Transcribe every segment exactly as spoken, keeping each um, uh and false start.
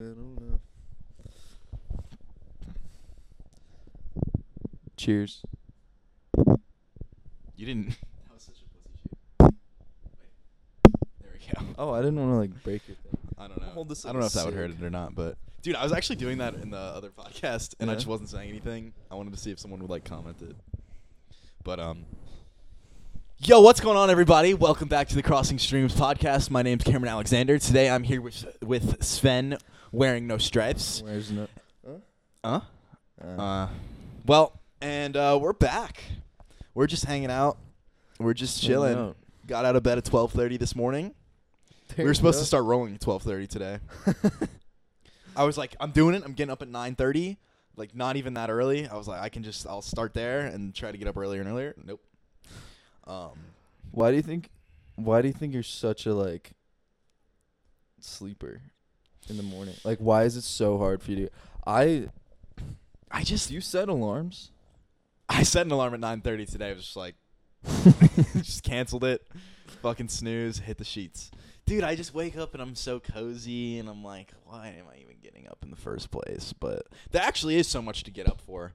I don't know. Cheers. You didn't. That was such a pussy shit. Wait. There we go. Oh, I didn't want to like break your thing. I don't know. Hold this I don't know if sick. that would hurt it or not, but dude, I was actually doing that in the other podcast, and yeah. I just wasn't saying anything. I wanted to see if someone would like comment it. But um. Yo, what's going on, everybody? Welcome back to the Crossing Streams podcast. My name's Cameron Alexander. Today I'm here with with Sven, wearing no stripes. Wears no. Huh? Uh. Uh. Well, and uh, we're back. We're just hanging out. We're just chilling. Out. Got out of bed at twelve thirty this morning. There we were supposed go. to start rolling at twelve thirty today. I was like, I'm doing it. I'm getting up at nine thirty. Like, not even that early. I was like, I can just, I'll start there and try to get up earlier and earlier. Nope. Um, why do you think, why do you think you're such a, like, sleeper in the morning? Like, why is it so hard for you to, I, I just, you set alarms? I set an alarm at nine thirty today. I was just like, just canceled it, fucking snooze, hit the sheets. Dude, I just wake up and I'm so cozy and I'm like, why am I even getting up in the first place? But there actually is so much to get up for.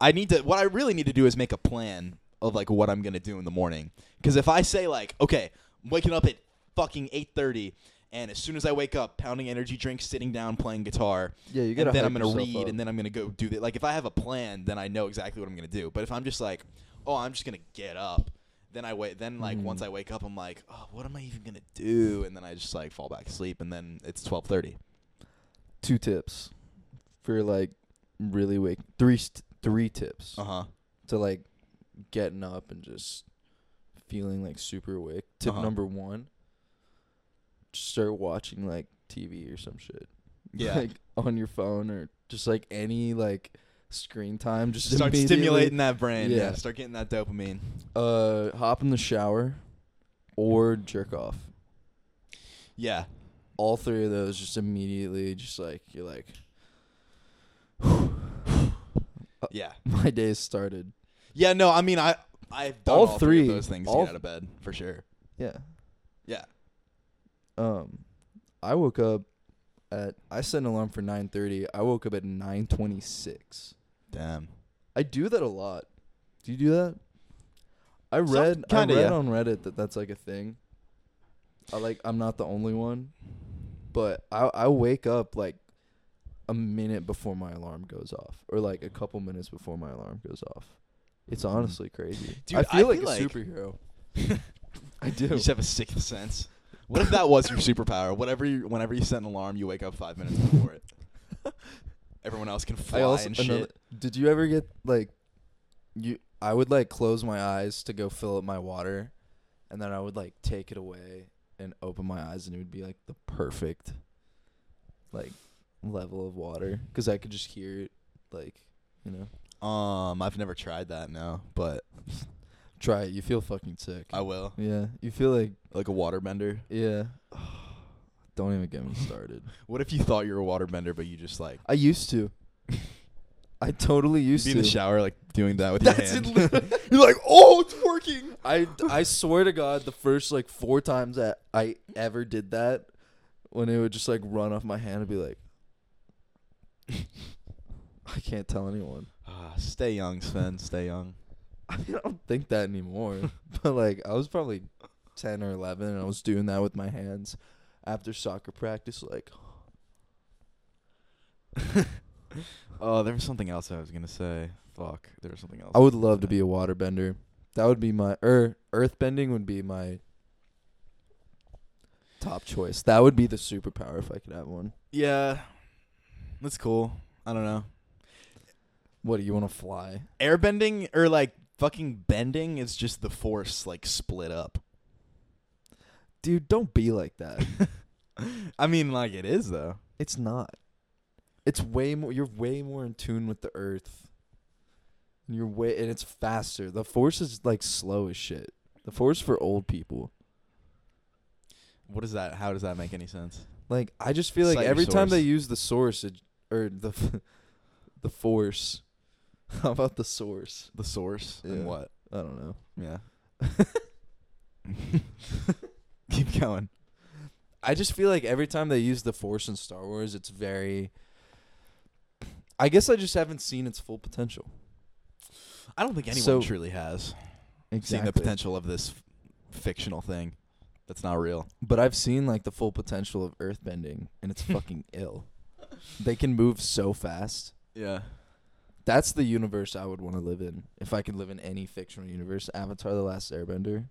I need to, what I really need to do is make a plan of, like, what I'm going to do in the morning. Because if I say, like, okay, I'm waking up at fucking eight thirty, and as soon as I wake up, pounding energy drinks, sitting down, playing guitar, yeah, you gotta and then I'm going to read, up. and then I'm going to go do that. Like, if I have a plan, then I know exactly what I'm going to do. But if I'm just like, oh, I'm just going to get up, then, I wait. Then like, mm. once I wake up, I'm like, oh, what am I even going to do? And then I just, like, fall back asleep, and then it's twelve thirty. Two tips for, like, really wake – three st- three tips uh-huh. to, like, getting up and just feeling like super awake. Tip uh-huh. number one, just start watching like T V or some shit. Yeah. Like on your phone or just like any like screen time. Just start stimulating that brain. Yeah. yeah. Start getting that dopamine. Uh, hop in the shower or jerk off. Yeah. All three of those just immediately just like you're like. yeah. My day started. Yeah, no, I mean, I, I've done all, all three, three of those things to get out of bed, for sure. Yeah. Yeah. Um, I woke up at, I set an alarm for nine thirty. I woke up at nine twenty-six. Damn. I do that a lot. Do you do that? I read, so, kinda, I read yeah. on Reddit that that's, like, a thing. I, like, I'm not the only one. But I, I wake up, like, a minute before my alarm goes off. Or, like, a couple minutes before my alarm goes off. It's honestly crazy. Dude, I feel, I like, feel a like a superhero. I do. You just have a sixth sense. What if that was your superpower? Whatever you, whenever you set an alarm, you wake up five minutes before it. Everyone else can fly also, and shit. Another, did you ever get, like, you? I would, like, close my eyes to go fill up my water, and then I would, like, take it away and open my eyes, and it would be, like, the perfect, like, level of water. Because I could just hear it, like, you know. Um, I've never tried that, no, but try it. You feel fucking sick. I will. Yeah, you feel like like a waterbender. Yeah. Don't even get me started. What if you thought you were a waterbender, but you just like? I used to. I totally used You'd be to. Be in the shower, like doing that with That's your hand. It You're like, oh, it's working. I I swear to God, the first like four times that I ever did that, when it would just like run off my hand and be like, I can't tell anyone. Uh, stay young, Sven. Stay young. I mean, I don't think that anymore. But, like, I was probably ten or eleven, and I was doing that with my hands after soccer practice. Like, oh, there was something else I was going to say. Fuck, there was something else. I would I love to be a waterbender. That would be my, er, earthbending would be my top choice. That would be the superpower if I could have one. Yeah, that's cool. I don't know. What, do you want to fly? Airbending or, like, fucking bending is just the force, like, split up. Dude, don't be like that. I mean, like, it is, though. It's not. It's way more, you're way more in tune with the earth. You're way, and it's faster. The force is, like, slow as shit. The force for old people. What is that? How does that make any sense? Like, I just feel like every time they use the source, it, or the... The force. How about the source? The source? Yeah. And what? I don't know. Yeah. Keep going. I just feel like every time they use the Force in Star Wars, it's very... I guess I just haven't seen its full potential. I don't think anyone so, truly has exactly. seen the potential of this f- fictional thing that's not real. But I've seen like the full potential of earthbending, and it's fucking ill. They can move so fast. Yeah. That's the universe I would want to live in. If I could live in any fictional universe, Avatar: The Last Airbender.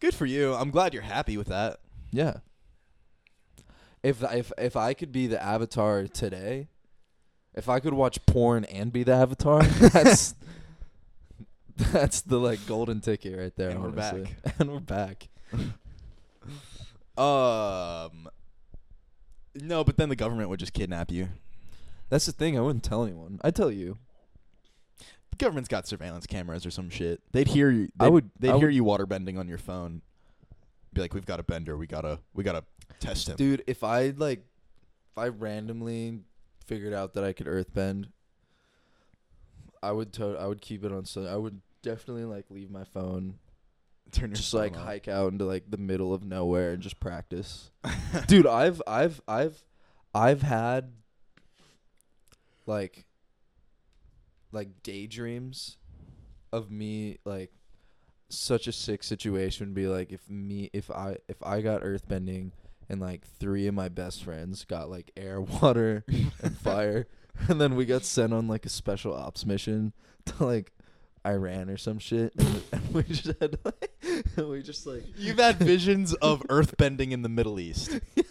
Good for you. I'm glad you're happy with that. Yeah. If if if I could be the Avatar today, if I could watch porn and be the Avatar, that's that's the like golden ticket right there. And we're honestly. back. And we're back. um No, but then the government would just kidnap you. That's the thing. I wouldn't tell anyone. I'd tell you. The government's got surveillance cameras or some shit. They'd hear you. They'd, I would. They'd I would, hear you waterbending on your phone. Be like, we've got a bender. We gotta. We gotta test him. Dude, if I like, if I randomly figured out that I could earthbend, I would. To- I would keep it on. So I would definitely like leave my phone. Turn your just phone like on. Hike out into like the middle of nowhere and just practice. Dude, I've, I've, I've, I've had. Like, like daydreams of me, like such a sick situation would be like if me, if I, if I got earthbending and like three of my best friends got like air, water, and fire, and then we got sent on like a special ops mission to like Iran or some shit, and, and we just had to, like, and we just like you've had visions of earthbending in the Middle East, yeah.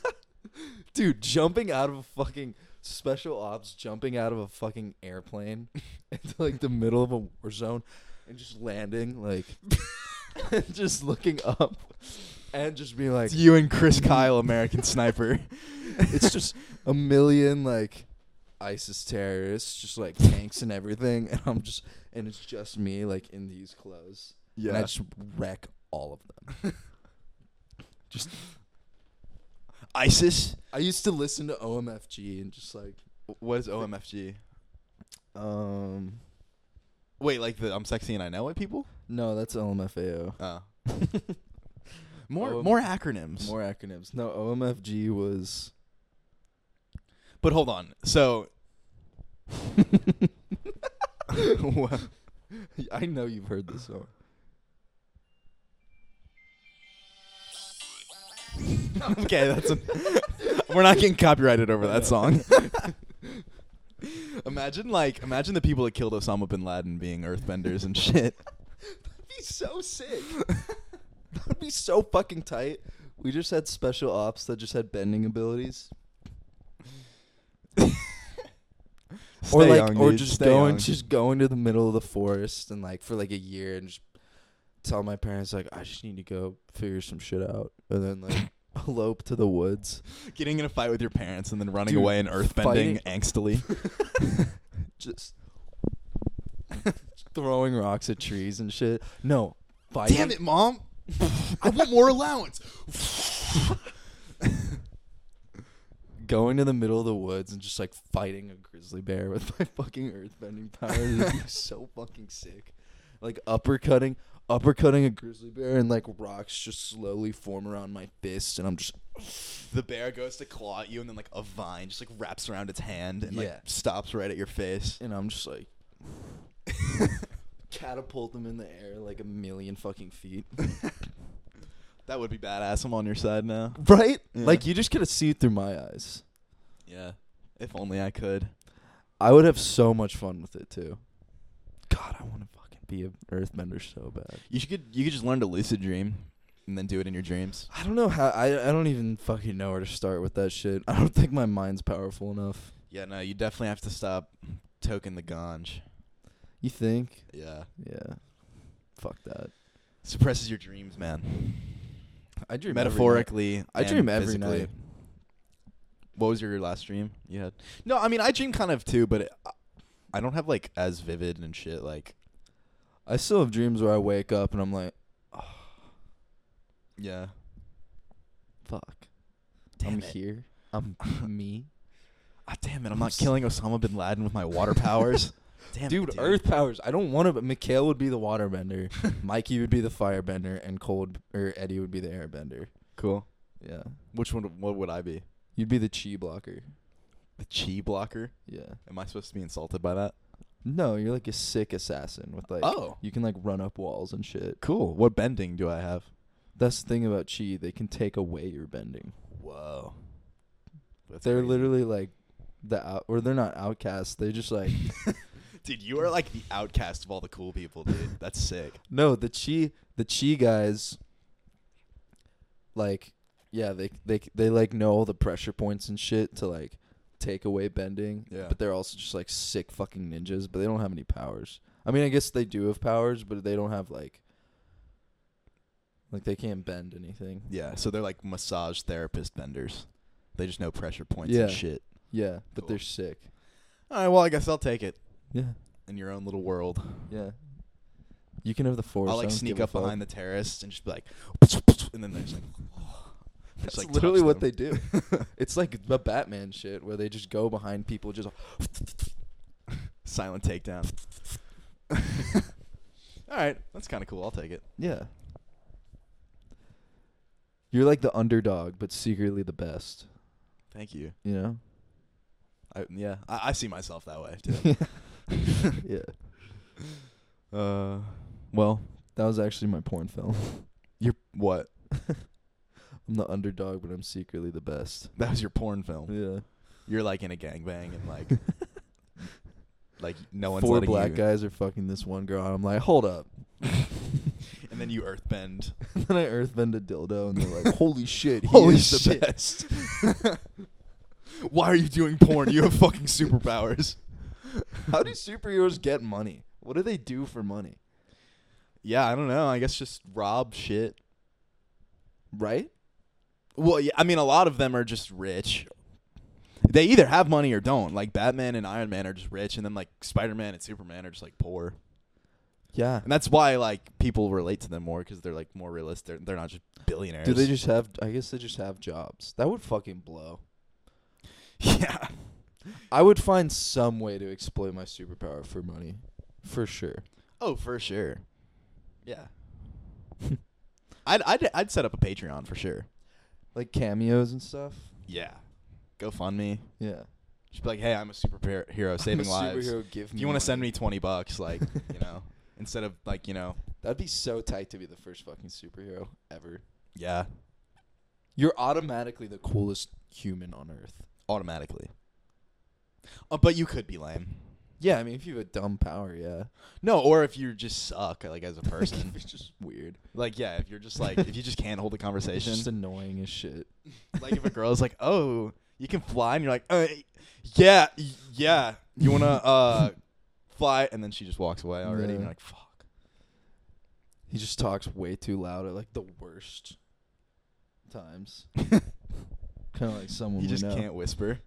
Dude, jumping out of a fucking. Special ops jumping out of a fucking airplane into, like, the middle of a war zone and just landing, like, and just looking up and just being like... It's you and Chris Kyle, American Sniper. It's just a million, like, ISIS terrorists, just, like, tanks and everything, and I'm just... And it's just me, like, in these clothes. Yeah. And I just wreck all of them. Just... ISIS? I used to listen to O M F G and just like... What is O M F G? Um, Wait, like the I'm Sexy and I Know It people? No, that's L M F A O. Oh. more o- more acronyms. More acronyms. No, O M F G was... But hold on. So... I know you've heard this song. Okay, that's a, we're not getting copyrighted over that song. Imagine like, imagine the people that killed Osama Bin Laden being earthbenders and shit. That'd be so sick. That'd be so fucking tight. We just had special ops that just had bending abilities. Or like, young, or dude. just Stay going, young. just going to the middle of the forest and like for like a year and just. Tell my parents, like, I just need to go figure some shit out. And then, like, elope to the woods. Getting in a fight with your parents and then running Dude, away and earthbending angstily. Just throwing rocks at trees and shit. No. Fighting. Damn it, Mom. I want more allowance. Going to the middle of the woods and just, like, fighting a grizzly bear with my fucking earthbending powers would be so fucking sick. Like, uppercutting. Uppercutting a grizzly bear and like rocks just slowly form around my fist, and I'm just the bear goes to claw at you, and then like a vine just like wraps around its hand and yeah. like stops right at your face, and I'm just like catapult them in the air like a million fucking feet. That would be badass. I'm on your side now, right? Yeah. Like you just could have seen it through my eyes. Yeah, if only I could. I would have so much fun with it too. God, I want to. Be an earthbender so bad. You should you could just learn to lucid dream and then do it in your dreams. I don't know how I I don't even fucking know where to start with that shit. I don't think my mind's powerful enough. Yeah, no, you definitely have to stop toking the ganj. You think? Yeah. Yeah. Fuck that. Suppresses your dreams, man. I dream metaphorically. Every I dream every physically. night. What was your last dream you had? No, I mean I dream kind of too, but it, I don't have like as vivid and shit like I still have dreams where I wake up and I'm like, oh. Yeah. Fuck. Damn I'm it. here. I'm me. Ah, damn it. I'm, I'm not s- killing Osama Bin Laden with my water powers. Damn dude, it. Dude, earth powers. I don't want to, but Mikhail would be the waterbender. Mikey would be the firebender. And Cold, or Eddie would be the airbender. Cool. Yeah. Which one? What would I be? You'd be the chi blocker. The chi blocker? Yeah. Am I supposed to be insulted by that? No, you're like a sick assassin with like. Oh. You can like run up walls and shit. Cool. What bending do I have? That's the thing about chi. They can take away your bending. Whoa. That's they're crazy. Literally like the out, or they're not outcasts. They just like. Dude, you are like the outcast of all the cool people, dude. That's sick. No, the chi, the chi guys. Like, yeah, they they they like know all the pressure points and shit to like take away bending. Yeah. But they're also just like sick fucking ninjas. But they don't have any powers. I mean, I guess they do have powers, but they don't have like. Like they can't bend anything. Yeah, so they're like massage therapist benders. They just know pressure points yeah. and shit. Yeah, but cool. They're sick. All right, well, I guess I'll take it. Yeah. In your own little world. Yeah. You can have the force. I'll like sneak up behind the terrorists and just be like, and then they're just like. Oh. That's just, like, literally what them. They do. It's like the Batman shit where they just go behind people, just silent takedown. All right, that's kind of cool. I'll take it. Yeah. You're like the underdog, but secretly the best. Thank you. You know? I, yeah. I, I see myself that way, too. Yeah. Uh, well, that was actually my porn film. You're what? I'm the underdog, but I'm secretly the best. That was your porn film? Yeah. You're like in a gangbang and like... like no one's Four letting you... Four black guys are fucking this one girl, and I'm like, hold up. And then you earthbend. And then I earthbend a dildo, and they're like, holy shit, he holy is shit. The best. Why are you doing porn? You have fucking superpowers. How do superheroes get money? What do they do for money? Yeah, I don't know. I guess just rob shit. Right? Well, yeah, I mean, a lot of them are just rich. They either have money or don't. Like, Batman and Iron Man are just rich, and then, like, Spider-Man and Superman are just, like, poor. Yeah. And that's why, like, people relate to them more because they're, like, more realistic. They're, they're not just billionaires. Do they just have, I guess they just have jobs. That would fucking blow. Yeah. I would find some way to exploit my superpower for money. For sure. Oh, for sure. Yeah. I'd, I'd, I'd set up a Patreon for sure. Like cameos and stuff? Yeah. GoFundMe. Yeah. Just be like, hey, I'm a superhero saving I'm a lives. Superhero, give me if you want to send me twenty bucks, like, you know. Instead of, like, you know. That'd be so tight to be the first fucking superhero ever. Yeah. You're automatically the coolest human on Earth. Automatically. Uh, but you could be lame. Yeah, I mean, if you have a dumb power, yeah. No, or if you just suck, like, as a person. It's just weird. Like, yeah, if you're just, like, if you just can't hold a conversation. It's just annoying as shit. Like, if a girl's like, oh, you can fly, and you're like, uh, yeah, yeah, you want to, uh... fly, and then she just walks away already. Yeah. And you're like, fuck. He just talks way too loud at like the worst times. Kind of like someone you just know. Can't whisper,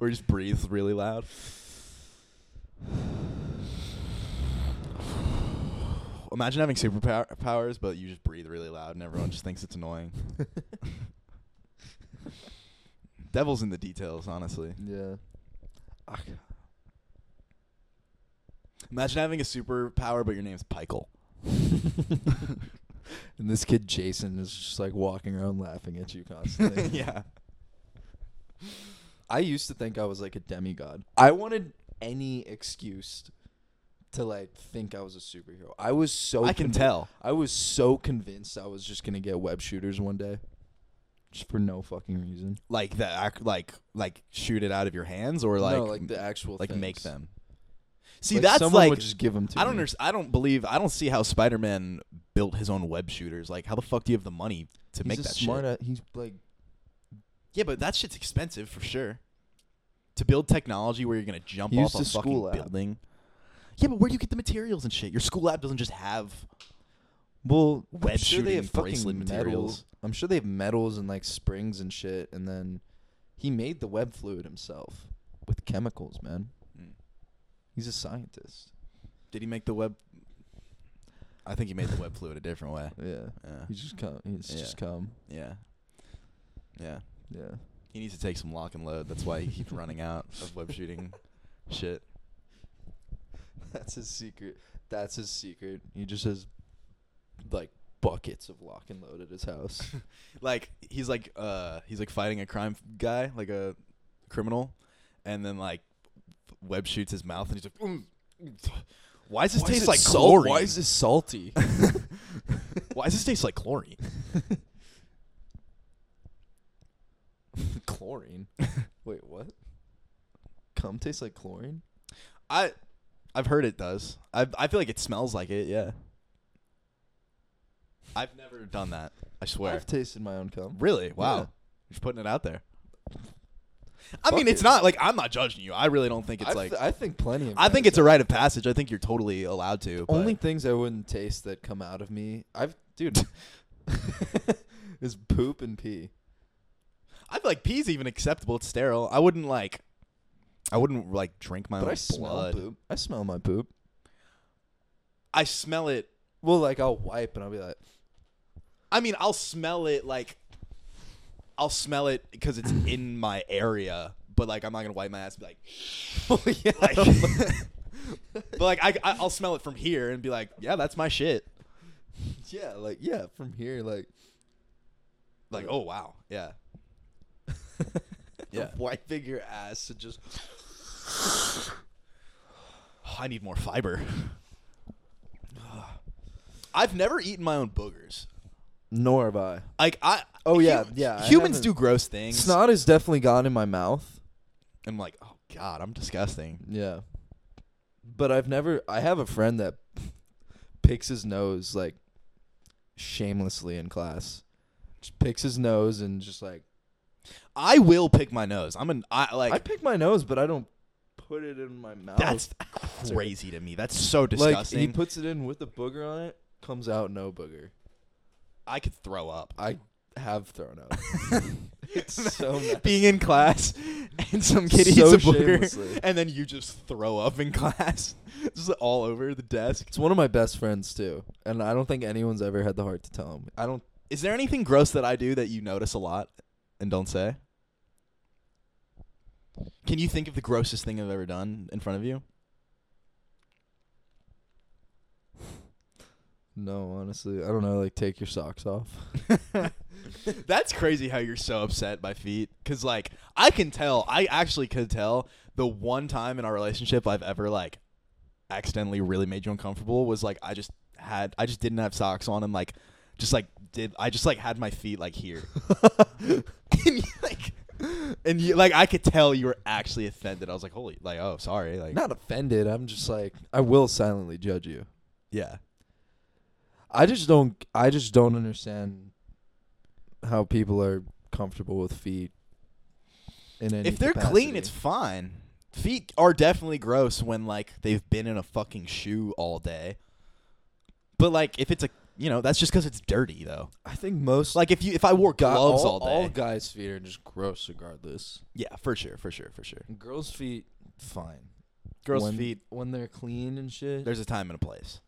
or just breathe really loud. Imagine having superpowers, but you just breathe really loud, and everyone just thinks it's annoying. Devil's in the details, honestly. Yeah. Ugh. Imagine having a superpower, but your name's Pikel. And this kid, Jason, is just, like, walking around laughing at you constantly. Yeah. I used to think I was, like, a demigod. I wanted any excuse to, like, think I was a superhero. I was so... I can tell. I was so convinced I was just going to get web shooters one day. Just for no fucking reason. Like, the ac- like, like shoot it out of your hands? Or, like... No, like, the actual Like, things. Make them. See, like that's someone like would just give them to I don't under, I don't believe I don't see how Spider-Man built his own web shooters. Like, how the fuck do you have the money to he's make that smart shit? A, he's like, yeah, but that shit's expensive for sure. To build technology where you're gonna jump off a fucking building. Yeah, but where do you get the materials and shit? Your school lab doesn't just have well web I'm sure shooting they have bracelet fucking materials. I'm sure they have metals and like springs and shit. And then he made the web fluid himself with chemicals, man. He's a scientist. Did he make the web? I think he made the web fluid a different way. Yeah. yeah. He's just come. He's yeah. just come. Yeah. Yeah. Yeah. He needs to take some lock and load. That's why he keeps running out of web shooting shit. That's his secret. That's his secret. He just has, like, buckets of lock and load at his house. Like he's like uh he's like fighting a crime guy, like a criminal, and then like web shoots his mouth and he's like, mm, mm. Why does this Why taste like chlorine? Why is this salty? Why does this taste like chlorine? Chlorine? Wait, what? Cum tastes like chlorine? I I've heard it does. I I feel like it smells like it, yeah. I've never done that. I swear. I've tasted my own cum. Really? Wow. Yeah. You're putting it out there. I Fuck mean, it. it's not like I'm not judging you. I really don't think it's I like. Th- I think plenty of. I think it's a rite of passage. I think you're totally allowed to. Only things I wouldn't taste that come out of me, I've dude, is poop and pee. I feel like pee's even acceptable. It's sterile. I wouldn't like. I wouldn't like drink my but own I smell blood. Poop. I smell my poop. I smell it. Well, like I'll wipe and I'll be like. I mean, I'll smell it like. I'll smell it because it's in my area, but like I'm not gonna wipe my ass and be like, oh, yeah. Like but like I I'll smell it from here and be like, yeah, that's my shit. Yeah, like yeah, from here, like, like oh wow, yeah, yeah. Wiping your ass to just. Oh, I need more fiber. I've never eaten my own boogers. Nor have I. Like I. Oh yeah, hum- yeah. Humans do gross things. Snot has definitely gone in my mouth. I'm like, oh god, I'm disgusting. Yeah. But I've never. I have a friend that picks his nose like shamelessly in class. Just picks his nose and just like. I will pick my nose. I'm an. I like. I pick my nose, but I don't put it in my mouth. That's crazy to me. That's so disgusting. Like, he puts it in with a booger on it. Comes out no booger. I could throw up. I have thrown up. It's so messy. Being in class and some kid so eats a booger and then you just throw up in class. Just all over the desk. It's one of my best friends too, and I don't think anyone's ever had the heart to tell him. I don't. Is there anything gross that I do that you notice a lot and don't say? Can you think of the grossest thing I've ever done in front of you? No, honestly, I don't know. Like, take your socks off. That's crazy how you're so upset by feet. Because, like, I can tell. I actually could tell the one time in our relationship I've ever, like, accidentally really made you uncomfortable was, like, I just had, I just didn't have socks on and, like, just, like, did, I just, like, had my feet, like, here. and, you, like, and, you, like, I could tell you were actually offended. I was like, holy, like, oh, sorry. Like, not offended. I'm just, like, I will silently judge you. Yeah. I just don't. I just don't understand how people are comfortable with feet. In any if they're capacity. Clean, it's fine. Feet are definitely gross when like they've been in a fucking shoe all day. But like, if it's a, you know, that's just because it's dirty though. I think most like if you if I wore gloves all, all day, all guys' feet are just gross regardless. Yeah, for sure, for sure, for sure. Girls' feet, fine. Girls' when, feet when they're clean and shit. There's a time and a place.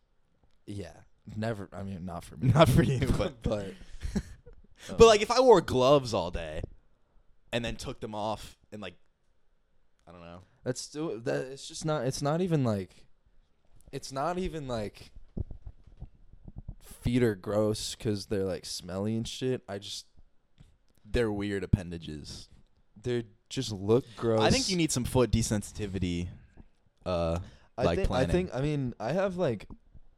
Yeah. Never, I mean, not for me. Not for you, but... but, um. But, like, if I wore gloves all day and then took them off and, like, I don't know. That's still... That, it's just not... It's not even, like... It's not even, like... Feet are gross because they're, like, smelly and shit. I just... They're weird appendages. They just look gross. I think you need some foot desensitivity, uh, I like, think, planning. I think... I mean, I have, like...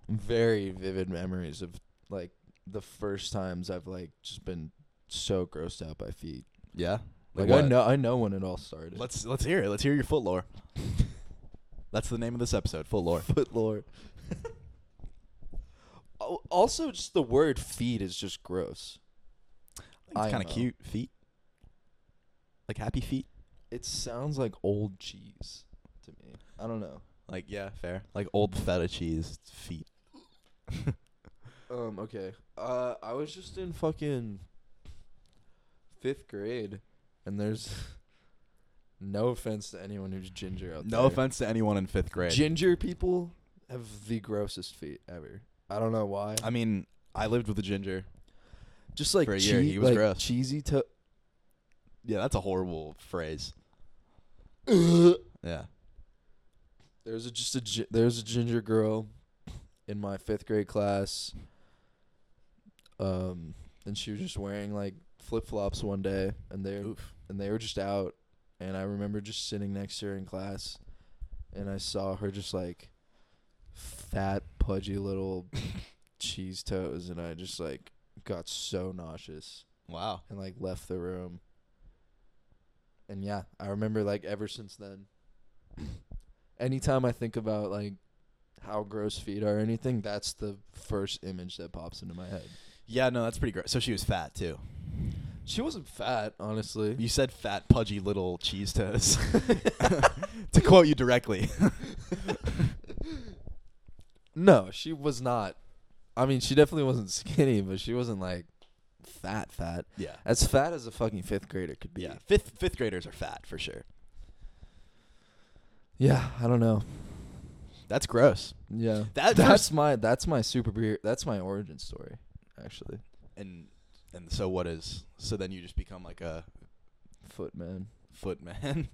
Very vivid memories of, like, the first times I've, like, just been so grossed out by feet. Yeah? Like, like I know I know when it all started. Let's let's hear it. Let's hear your foot lore. That's the name of this episode, foot lore. Foot lore. Also, just the word feet is just gross. It's kind of cute, feet. Like, happy feet. It sounds like old cheese to me. I don't know. Like, yeah, fair. Like, old feta cheese feet. um, okay. Uh, I was just in fucking fifth grade, and there's no offense to anyone who's ginger out there. No offense to anyone in fifth grade. Ginger people have the grossest feet ever. I don't know why. I mean, I lived with a ginger. Just like for a che- year, he was like gross. Cheesy to. Yeah, that's a horrible phrase. Yeah. There's a just a there's a ginger girl in my fifth grade class. um, and she was just wearing like flip flops one day, and they Oof. and they were just out, and I remember just sitting next to her in class, and I saw her just like fat, pudgy little cheese toes, and I just like got so nauseous. Wow. And like left the room. And yeah, I remember like ever since then. Anytime I think about like how gross feet are or anything, that's the first image that pops into my head. Yeah, no, that's pretty gross. So she was fat too. She wasn't fat, honestly. You said fat, pudgy little cheese toes. To quote you directly. No, she was not. I mean, she definitely wasn't skinny, but she wasn't like fat, fat. Yeah. As fat as a fucking fifth grader could be. Yeah. Fifth fifth graders are fat for sure. Yeah, I don't know. That's gross. Yeah. That, that's that's my that's my super that's my origin story, actually. And and so what is so then you just become like a footman. Footman.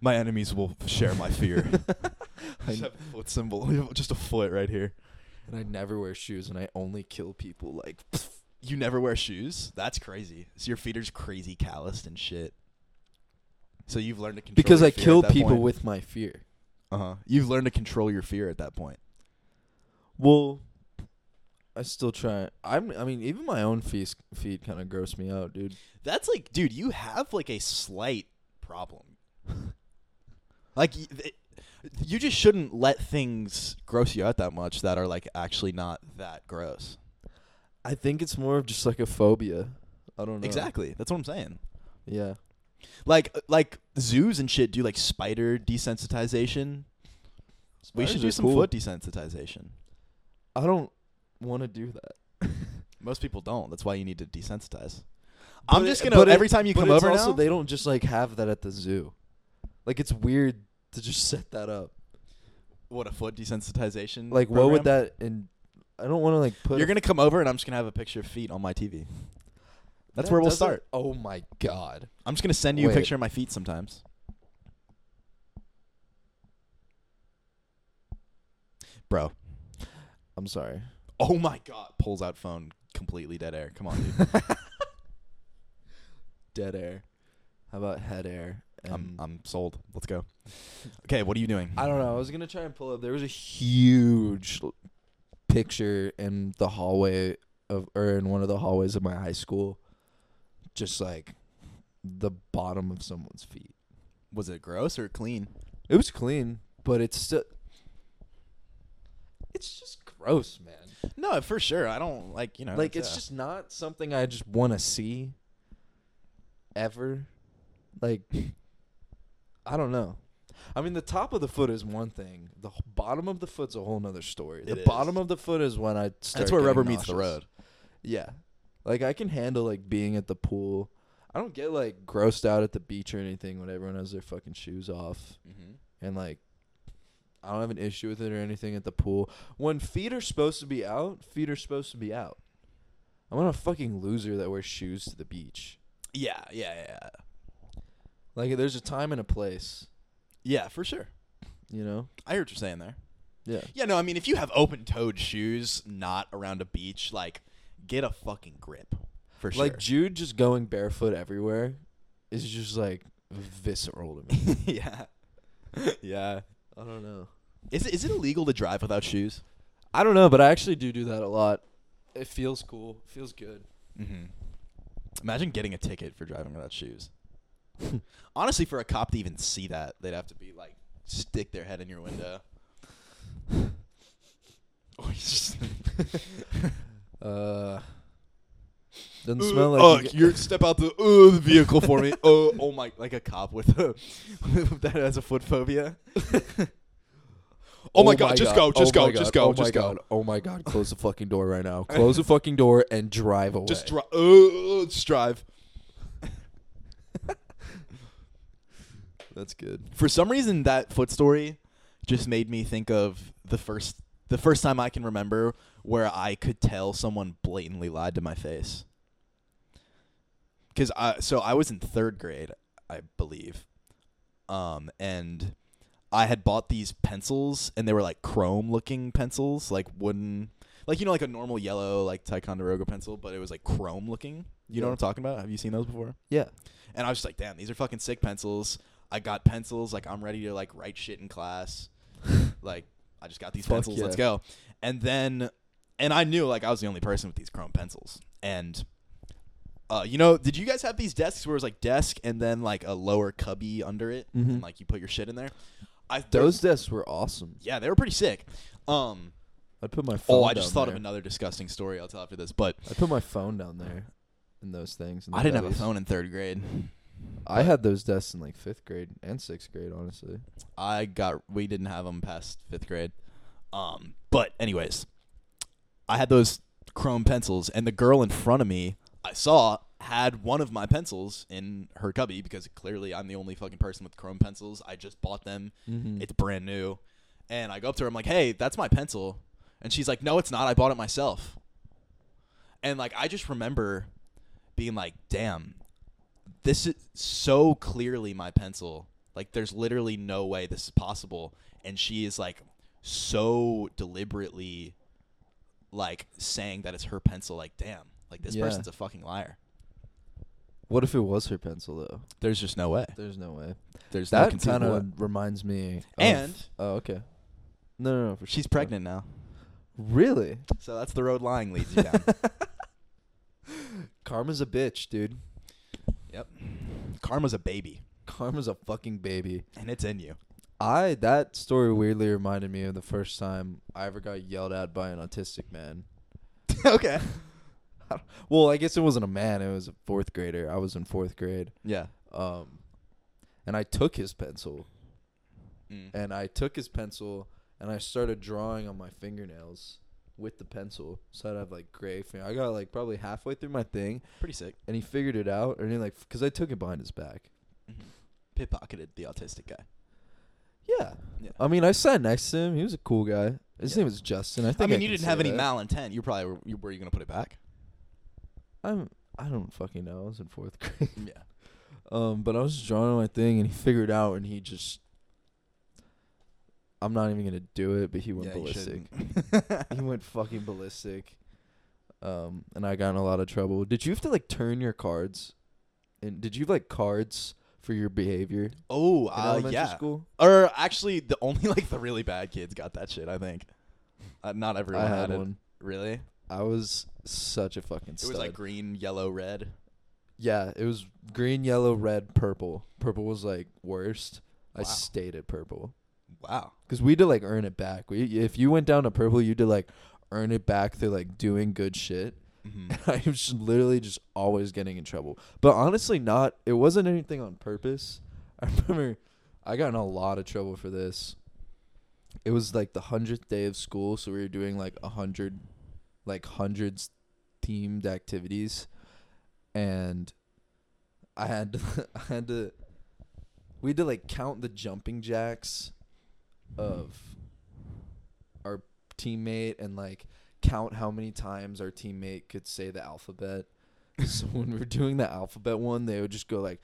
My enemies will share my fear. Just have a foot symbol. Just a foot right here. And I never wear shoes, and I only kill people like. Pff. You never wear shoes? That's crazy. So your feet are just crazy calloused and shit. So you've learned to control because your I fear kill at that people point. With my fear. Uh huh. You've learned to control your fear at that point. Well, I still try. I'm. I mean, even my own feet feet kind of gross me out, dude. That's like, dude, you have like a slight problem. Like. It, You just shouldn't let things gross you out that much that are, like, actually not that gross. I think it's more of just, like, a phobia. I don't know. Exactly. That's what I'm saying. Yeah. Like, like zoos and shit do, like, spider desensitization. Spiders we should do some cool. foot desensitization. I don't want to do that. Most people don't. That's why you need to desensitize. But I'm just going to, every it, time you come over also, now. They don't just, like, have that at the zoo. Like, it's weird. To just set that up. What, a foot desensitization? Like, program? What would that... And I don't want to, like, put... You're going to come over, and I'm just going to have a picture of feet on my T V. That's that where we'll start. Oh, my God. I'm just going to send you Wait. a picture of my feet sometimes. Bro. I'm sorry. Oh, my God. Pulls out phone. Completely dead air. Come on, dude. Dead air. How about head air? I'm I'm sold. Let's go. Okay, what are you doing? I don't know. I was gonna try and pull up. There was a huge picture in the hallway of, or in one of the hallways of my high school, just like the bottom of someone's feet. Was it gross or clean? It was clean, but it's still, it's just gross, man. No, for sure. I don't like you know. Like it's, it's uh, just not something I just want to see. Ever, like. I don't know. I mean, the top of the foot is one thing. The bottom of the foot's a whole nother story. It the is. bottom of the foot is when I start That's where rubber nauseous. meets the road. Yeah. Like, I can handle, like, being at the pool. I don't get, like, grossed out at the beach or anything when everyone has their fucking shoes off. Mm-hmm. And, like, I don't have an issue with it or anything at the pool. When feet are supposed to be out, feet are supposed to be out. I'm not a fucking loser that wears shoes to the beach. Yeah, yeah, yeah. Like, there's a time and a place. Yeah, for sure. You know? I heard what you're saying there. Yeah. Yeah, no, I mean, if you have open-toed shoes not around a beach, like, get a fucking grip. For sure. Like, Jude just going barefoot everywhere is just, like, visceral to me. Yeah. Yeah. I don't know. Is it, is it illegal to drive without shoes? I don't know, but I actually do do that a lot. It feels cool. It feels good. Mm-hmm. Imagine getting a ticket for driving without shoes. Honestly, for a cop to even see that, they'd have to be like, stick their head in your window. Or just uh, doesn't uh, smell like uh, you you're step out the, uh, the vehicle for me. Oh, oh my! Like a cop with a that has a foot phobia. Oh, oh my God! God. Just go! Just oh go! Just go! Oh just go! God. Oh my God! Close the fucking door right now! Close the fucking door and drive away. Just drive. Uh, just drive. That's good. For some reason, that foot story just made me think of the first the first time I can remember where I could tell someone blatantly lied to my face. Because I so I was in third grade, I believe, um, and I had bought these pencils, and they were like chrome-looking pencils, like wooden. like, you know, like a normal yellow, like Ticonderoga pencil, but it was like chrome looking. You yeah. know what I'm talking about? Have you seen those before? Yeah. And I was just like, damn, these are fucking sick pencils. I got pencils. Like, I'm ready to like write shit in class. Like, I just got these Fuck pencils. Yeah. Let's go. And then, and I knew like I was the only person with these chrome pencils. And, uh, you know, did you guys have these desks where it was like desk and then like a lower cubby under it, mm-hmm. and like you put your shit in there? I those desks were awesome. Yeah, they were pretty sick. Um, I put my phone. Oh, I just down thought there. of another disgusting story. I'll tell after this, but I put my phone down there in those things. In I didn't bellies. have a phone in third grade. I had those desks in like fifth grade and sixth grade. Honestly, I got we didn't have them past fifth grade. Um, but anyways, I had those chrome pencils, and the girl in front of me I saw had one of my pencils in her cubby because clearly I'm the only fucking person with chrome pencils. I just bought them. Mm-hmm. It's brand new. And I go up to her. I'm like, hey, that's my pencil. And she's like, no, it's not. I bought it myself. And like, I just remember being like, damn, this is so clearly my pencil. Like, there's literally no way this is possible. And she is like so deliberately like saying that it's her pencil. Like, damn, like this yeah. person's a fucking liar. What if it was her pencil, though? There's just no way. There's no way. There's that no kind of reminds me. Of and oh, okay. No, no, no. For she's sure. pregnant now. Really? So that's the road lying leads you down. Karma's a bitch, dude. Yep. Karma's a baby. Karma's a fucking baby, and it's in you. I that story weirdly reminded me of the first time I ever got yelled at by an autistic man. Okay. Well, I guess it wasn't a man. It was a fourth grader. I was in fourth grade. Yeah. Um, and I took his pencil. Mm. And I took his pencil, and I started drawing on my fingernails with the pencil. So I'd have, like, gray fingernails. I got, like, probably halfway through my thing. Pretty sick. And he figured it out. And he, like, because I took it behind his back. Mm-hmm. Pit-pocketed the autistic guy. Yeah. yeah. I mean, I sat next to him. He was a cool guy. His yeah. name was Justin. I think I mean, I you didn't have that. any malintent. You probably were, you, were you going to put it back? I'm, I don't fucking know. I was in fourth grade. Yeah. Um, but I was drawing on my thing, and he figured it out, and he just... I'm not even going to do it, but he went yeah, ballistic. He went fucking ballistic. Um, and I got in a lot of trouble. Did you have to, like, turn your cards? And did you have, like, cards for your behavior? Oh, uh, elementary yeah. school? Or, actually, the only, like, the really bad kids got that shit, I think. Uh, not everyone I had, had one. It. Really? I was such a fucking stud. It was like green, yellow, red. Yeah, it was green, yellow, red, purple. Purple was like worst. Wow. I stayed at purple. Wow. Because we did like earn it back. We if you went down to purple, you did like earn it back through like doing good shit. Mm-hmm. I was literally just always getting in trouble. But honestly, not. It wasn't anything on purpose. I remember I got in a lot of trouble for this. It was like the hundredth day of school, so we were doing like a hundred. like hundreds themed activities, and I had to, I had to we had to like count the jumping jacks of our teammate and like count how many times our teammate could say the alphabet. So when we were doing the alphabet one, they would just go like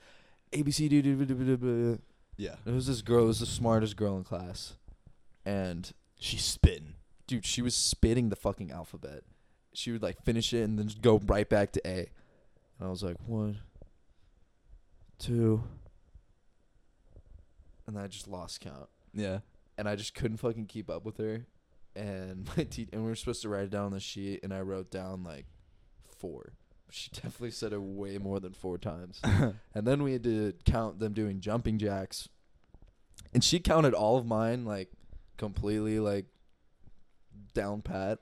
A B C D D D D D. Yeah. It was this girl, it was the smartest girl in class, and she's spitting. Dude, she was spitting the fucking alphabet. She would, like, finish it and then just go right back to A. And I was like, one, two. And then I just lost count. Yeah. And I just couldn't fucking keep up with her. And my te- and we were supposed to write it down on the sheet, and I wrote down, like, four. She definitely said it way more than four times. And then we had to count them doing jumping jacks. And she counted all of mine, like, completely, like, down pat,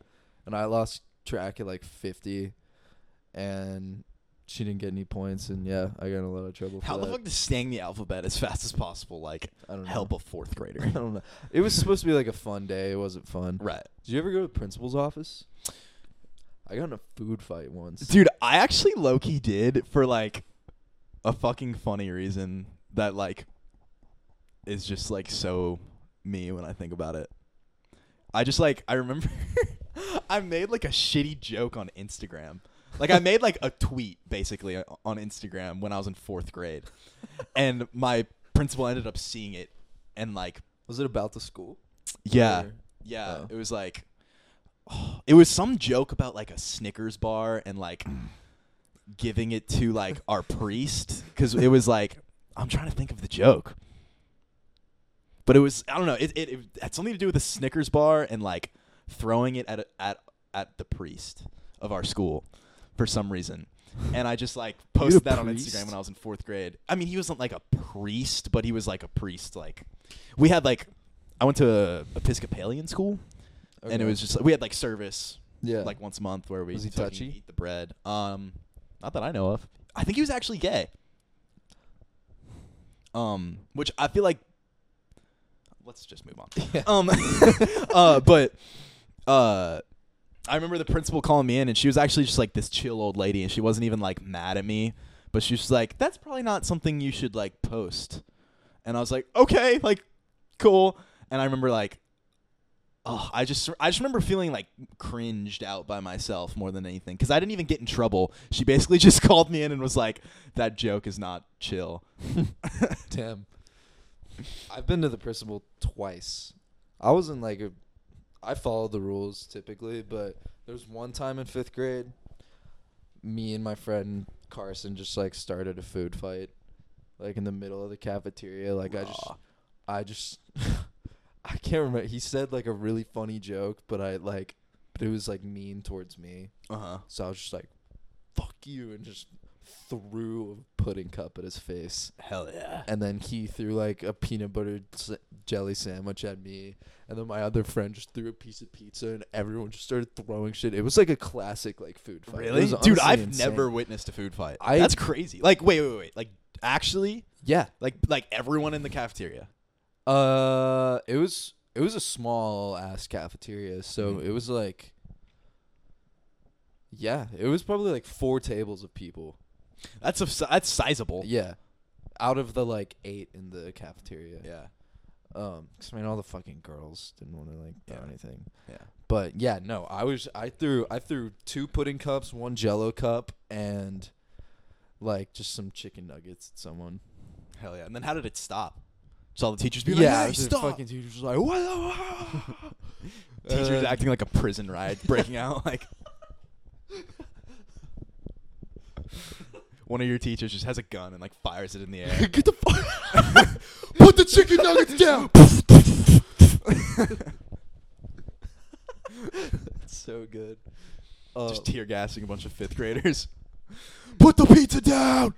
and I lost track at like fifty, and she didn't get any points, and yeah, I got in a lot of trouble for How that. The fuck does saying the alphabet as fast as possible like I don't know. help a fourth grader? I don't know. It was supposed to be like a fun day. It wasn't fun. Right. Did you ever go to the principal's office? I got in a food fight once. Dude, I actually low-key did for like a fucking funny reason that like is just like so me when I think about it. I just, like, I remember I made, like, a shitty joke on Instagram. Like, I made, like, a tweet, basically, on Instagram when I was in fourth grade. And my principal ended up seeing it. And, like... Was it about the school? Yeah. Or? Yeah. Oh. It was, like, oh, it was some joke about like a Snickers bar and like giving it to like our priest, because it was like, I'm trying to think of the joke, but it was, I don't know, it, it, it had something to do with a Snickers bar and like throwing it at a, at at the priest of our school for some reason. And I just like posted that priest? on Instagram when I was in fourth grade. I mean, he wasn't like a priest, but he was like a priest. Like, we had like, I went to a Episcopalian school, okay. and it was just like, we had like service, yeah, like once a month where we was he touchy? eat the bread. Um, not that I know of. I think he was actually gay. Um, which I feel like, let's just move on. Yeah. Um, uh, but uh. I remember the principal calling me in, and she was actually just like this chill old lady, and she wasn't even like mad at me, but she was just like, that's probably not something you should like post. And I was like, okay, like cool. And I remember like, oh, I just, I just remember feeling like cringed out by myself more than anything. Cause I didn't even get in trouble. She basically just called me in and was like, that joke is not chill. Damn. I've been to the principal twice. I was in like a, I follow the rules typically, but there was one time in fifth grade, me and my friend Carson just like started a food fight, like in the middle of the cafeteria. Like Aww. I just, I just, I can't remember. He said like a really funny joke, but I like, but it was like mean towards me. Uh huh. So I was just like, "Fuck you," and just threw a pudding cup at his face. Hell yeah. And then he threw like a peanut butter s- jelly sandwich at me, and then my other friend just threw a piece of pizza, and everyone just started throwing shit. It was like a classic like food fight. Really? Dude, I've insane. never witnessed a food fight. I, That's crazy. Like wait, wait, wait. Like actually? Yeah. Like like everyone in the cafeteria. Uh it was it was a small ass cafeteria, so mm-hmm. it was like yeah, it was probably like four tables of people. That's a, that's sizable. Yeah, out of the like eight in the cafeteria. Yeah, um, cause I mean all the fucking girls didn't want to like do yeah. anything. Yeah, but yeah, no, I was I threw I threw two pudding cups, one Jello cup, and like just some chicken nuggets at someone. Hell yeah! And then how did it stop? So all the teachers be like, yeah, hey, stop! The fucking teachers like, what? The teachers uh, acting like a prison riot breaking out like. One of your teachers just has a gun and like fires it in the air. Get the fuck! Put the chicken nuggets down. That's so good. Uh, just tear gassing a bunch of fifth graders. Put the pizza down.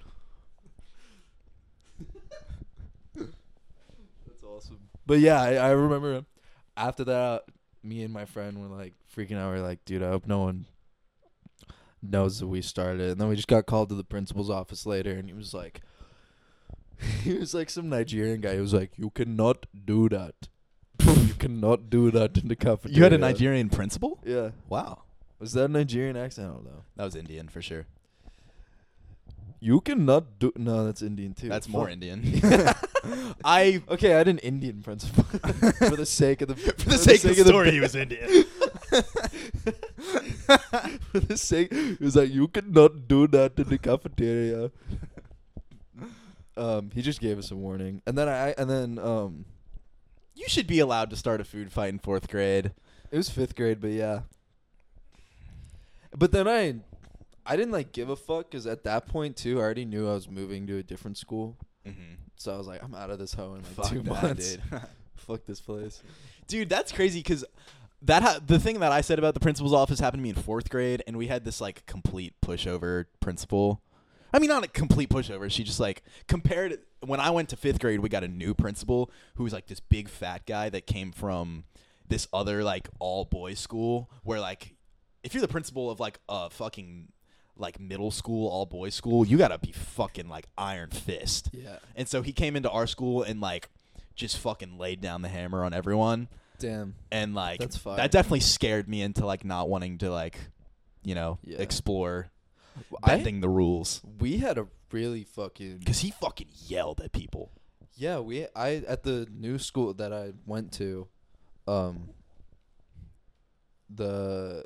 That's awesome. But yeah, I, I remember after that, me and my friend were like freaking out. We're like, dude, I hope no one knows that we started. And then we just got called to the principal's office later, and he was like he was like some Nigerian guy. He was like, you cannot do that. You cannot do that in the cafeteria. You had a Nigerian principal? Yeah. Wow. Was that a Nigerian accent? I don't know. That was Indian for sure. You cannot do no, that's Indian too. That's more Fuck. Indian. I Okay, I had an Indian principal. For the sake of the For the, for the sake, sake of the story, of the he was Indian. For the sake, he was like, you cannot do that in the cafeteria. Um, he just gave us a warning, and then I, and then um, you should be allowed to start a food fight in fourth grade. It was fifth grade, but yeah. But then I, I didn't like give a fuck because at that point too, I already knew I was moving to a different school, mm-hmm. so I was like, I'm out of this hoe in like fuck two that, months. Dude. Fuck this place, dude. That's crazy because. That ha- the thing that I said about the principal's office happened to me in fourth grade, and we had this like complete pushover principal. I mean, not a complete pushover. She just like compared it. When I went to fifth grade, we got a new principal who was like this big fat guy that came from this other like all boys school where like if you're the principal of like a fucking like middle school all boys school, you gotta be fucking like iron fist. Yeah. And so he came into our school and like just fucking laid down the hammer on everyone. Damn. And like That's fire. That definitely scared me into like not wanting to like, you know, yeah. explore bending I, the rules. We had a really fucking because he fucking yelled at people. Yeah, we I at the new school that I went to, um, the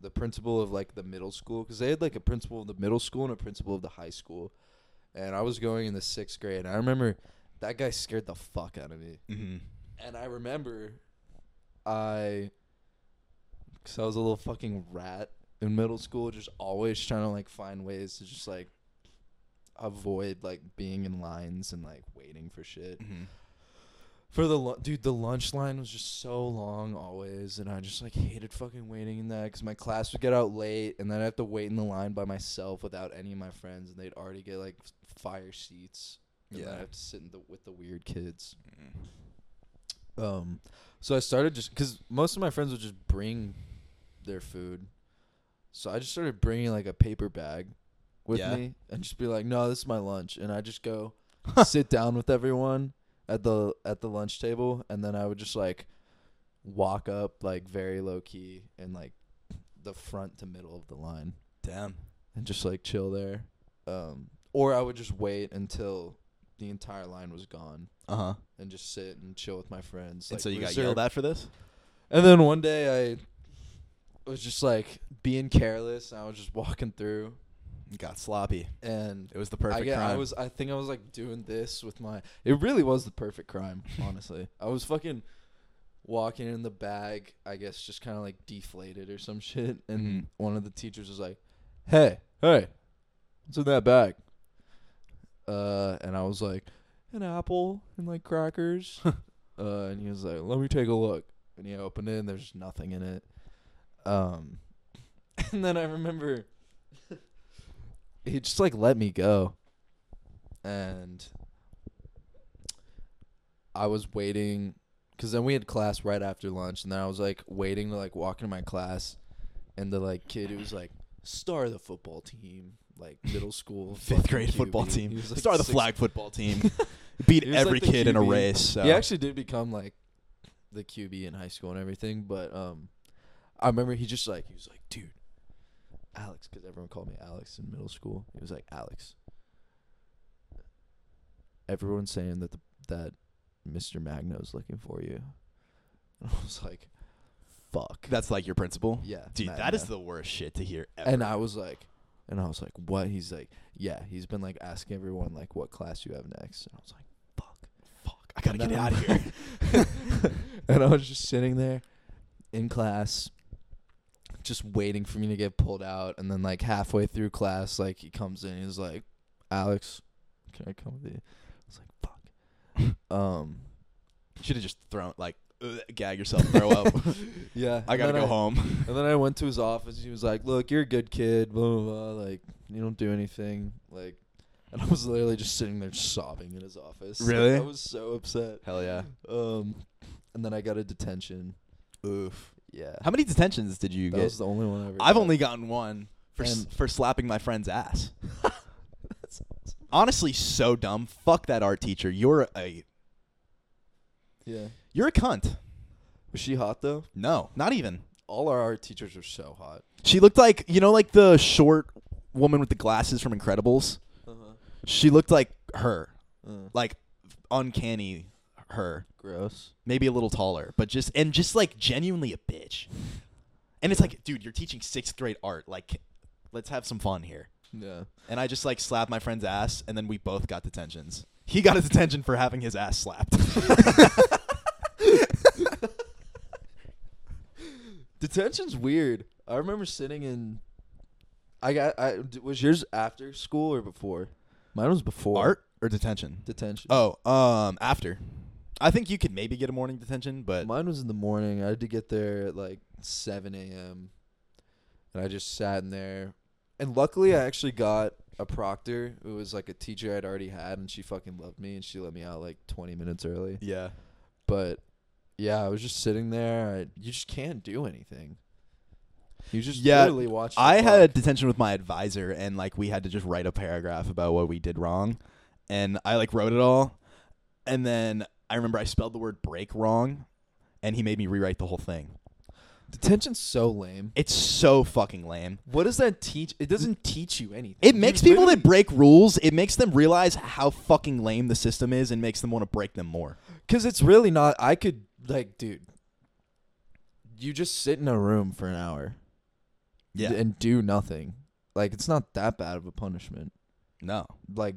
the principal of like the middle school because they had like a principal of the middle school and a principal of the high school, and I was going in the sixth grade. And I remember that guy scared the fuck out of me. Mm-hmm. And I remember. I because I was a little fucking rat in middle school, just always trying to like find ways to just like avoid like being in lines and like waiting for shit. Mm-hmm. For the lu- dude, the lunch line was just so long always, and I just like hated fucking waiting in that because my class would get out late, and then I have to wait in the line by myself without any of my friends, and they'd already get like fire seats. And yeah, I have to sit in the, with the weird kids. Mm. Um, so I started just because most of my friends would just bring their food, so I just started bringing like a paper bag with yeah. me and just be like, "No, this is my lunch," and I just go sit down with everyone at the at the lunch table, and then I would just like walk up like very low key and like the front to middle of the line. Damn. And just like chill there. Um, or I would just wait until the entire line was gone. Uh-huh. And just sit and chill with my friends. And like, so you got yelled at for this? And then one day I was just like being careless, and I was just walking through. Got sloppy, and it was the perfect I get, crime. I was, I think, I was like doing this with my. It really was the perfect crime, honestly. I was fucking walking in the bag, I guess, just kind of like deflated or some shit. And mm-hmm. one of the teachers was like, "Hey, hey, what's in that bag?" Uh, and I was like, "An apple and like crackers." uh, and he was like, "Let me take a look." And he opened it, and there's nothing in it. Um, and then I remember. He just, like, let me go, and I was waiting, because then we had class right after lunch, and then I was, like, waiting to, like, walk into my class, and the, like, kid who was, like, star of the football team, like, middle school. Fifth grade Q B. Football team. Was, like, star of the flag football team. Beat every like kid Q B. In a race. So. He actually did become, like, the Q B in high school and everything, but um, I remember he just, like, he was, like, dude. Alex, because everyone called me Alex in middle school. He was like, "Alex, everyone's saying that the, that Mister Magno's looking for you." And I was like, "Fuck." That's like your principal? Yeah. Dude, Magno. That is the worst shit to hear ever. And I was like, and I was like, "What?" He's like, "Yeah, he's been like asking everyone like what class you have next." And I was like, "Fuck, fuck, I gotta get out of here." And I was just sitting there in class. Just waiting for me to get pulled out, and then like halfway through class, like he comes in, he's like, "Alex, can I come with you?" I was like, "Fuck." um, should have just thrown like ugh, gag yourself, throw up. Yeah, I gotta go I, home. And then I went to his office. He was like, "Look, you're a good kid, blah blah blah. Like you don't do anything." Like, and I was literally just sitting there sobbing in his office. Really? Like, I was so upset. Hell yeah. Um, and then I got a detention. Oof. Yeah. How many detentions did you that get? That was the only one I ever I've got. Only gotten one for s- for slapping my friend's ass. That's awesome. Honestly, so dumb. Fuck that art teacher. You're a Yeah. You're a cunt. Was she hot though? No, not even. All our art teachers were so hot. She looked like, you know, like the short woman with the glasses from Incredibles? Uh-huh. She looked like her. Uh. Like uncanny. Her. Gross. Maybe a little taller, but just and just like genuinely a bitch. And it's like, dude, you're teaching sixth grade art. Like, let's have some fun here. Yeah. And I just like slapped my friend's ass, and then we both got detentions. He got a detention for having his ass slapped. Detention's weird. I remember sitting in. I got. I was yours after school or before? Mine was before. Art or detention? Detention. Oh, um, after. I think you could maybe get a morning detention, but... Mine was in the morning. I had to get there at, like, seven a.m., and I just sat in there. And luckily, I actually got a proctor who was, like, a teacher I'd already had, and she fucking loved me, and she let me out, like, twenty minutes early. Yeah. But, yeah, I was just sitting there. I, you just can't do anything. You just yeah, literally watch the I clock. Had a detention with my advisor, and, like, we had to just write a paragraph about what we did wrong, and I, like, wrote it all, and then... I remember I spelled the word break wrong, and he made me rewrite the whole thing. Detention's so lame. It's so fucking lame. What does that teach? It doesn't teach you anything. It makes you people literally... that break rules, it makes them realize how fucking lame the system is and makes them want to break them more. Because it's really not, I could, like, dude, you just sit in a room for an hour yeah, and do nothing. Like, it's not that bad of a punishment. No. Like,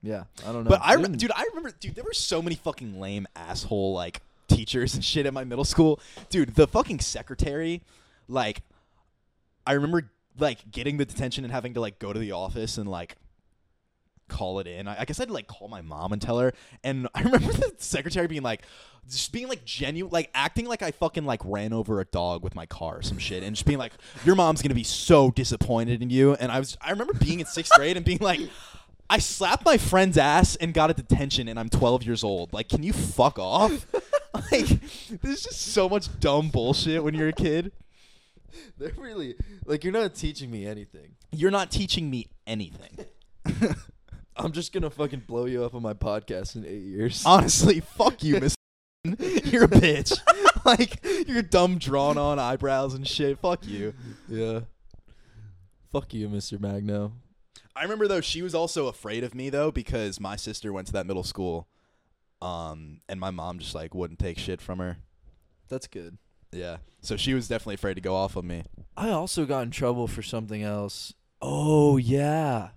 yeah, I don't know. But I, re- dude, I remember, dude, there were so many fucking lame asshole like teachers and shit at my middle school. Dude, the fucking secretary, like, I remember, like, getting the detention and having to, like, go to the office and, like, call it in. I, I guess I'd, like, call my mom and tell her. And I remember the secretary being, like, just being, like, genuine, like, acting like I fucking, like, ran over a dog with my car or some shit. And just being, like, your mom's going to be so disappointed in you. And I was, I remember being in sixth grade and being, like, I slapped my friend's ass and got a detention and I'm twelve years old. Like, can you fuck off? Like, there's just so much dumb bullshit when you're a kid. They're really, like, you're not teaching me anything. You're not teaching me anything. I'm just going to fucking blow you up on my podcast in eight years. Honestly, fuck you, Miss You're a bitch. Like, your dumb drawn-on eyebrows and shit. Fuck you. Yeah. Fuck you, Mister Magno. I remember, though, she was also afraid of me, though, because my sister went to that middle school, um, and my mom just, like, wouldn't take shit from her. That's good. Yeah. So she was definitely afraid to go off on me. I also got in trouble for something else. Oh, yeah.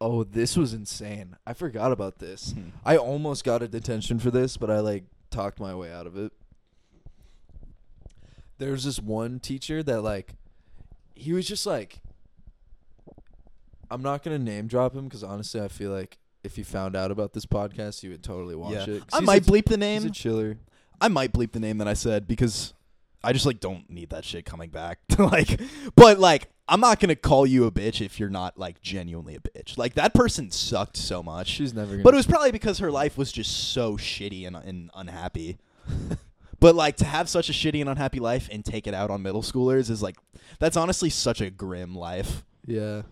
Oh, this was insane. I forgot about this. Hmm. I almost got a detention for this, but I, like, talked my way out of it. There was this one teacher that, like, he was just, like... I'm not going to name drop him because, honestly, I feel like if you found out about this podcast, you would totally watch yeah. it. I might a, bleep the name. He's a chiller. I might bleep the name that I said because I just, like, don't need that shit coming back. Like, but, like, I'm not going to call you a bitch if you're not, like, genuinely a bitch. Like, that person sucked so much. She's never going to. But it was probably because her life was just so shitty and, and unhappy. But, like, to have such a shitty and unhappy life and take it out on middle schoolers is, like, that's honestly such a grim life. Yeah.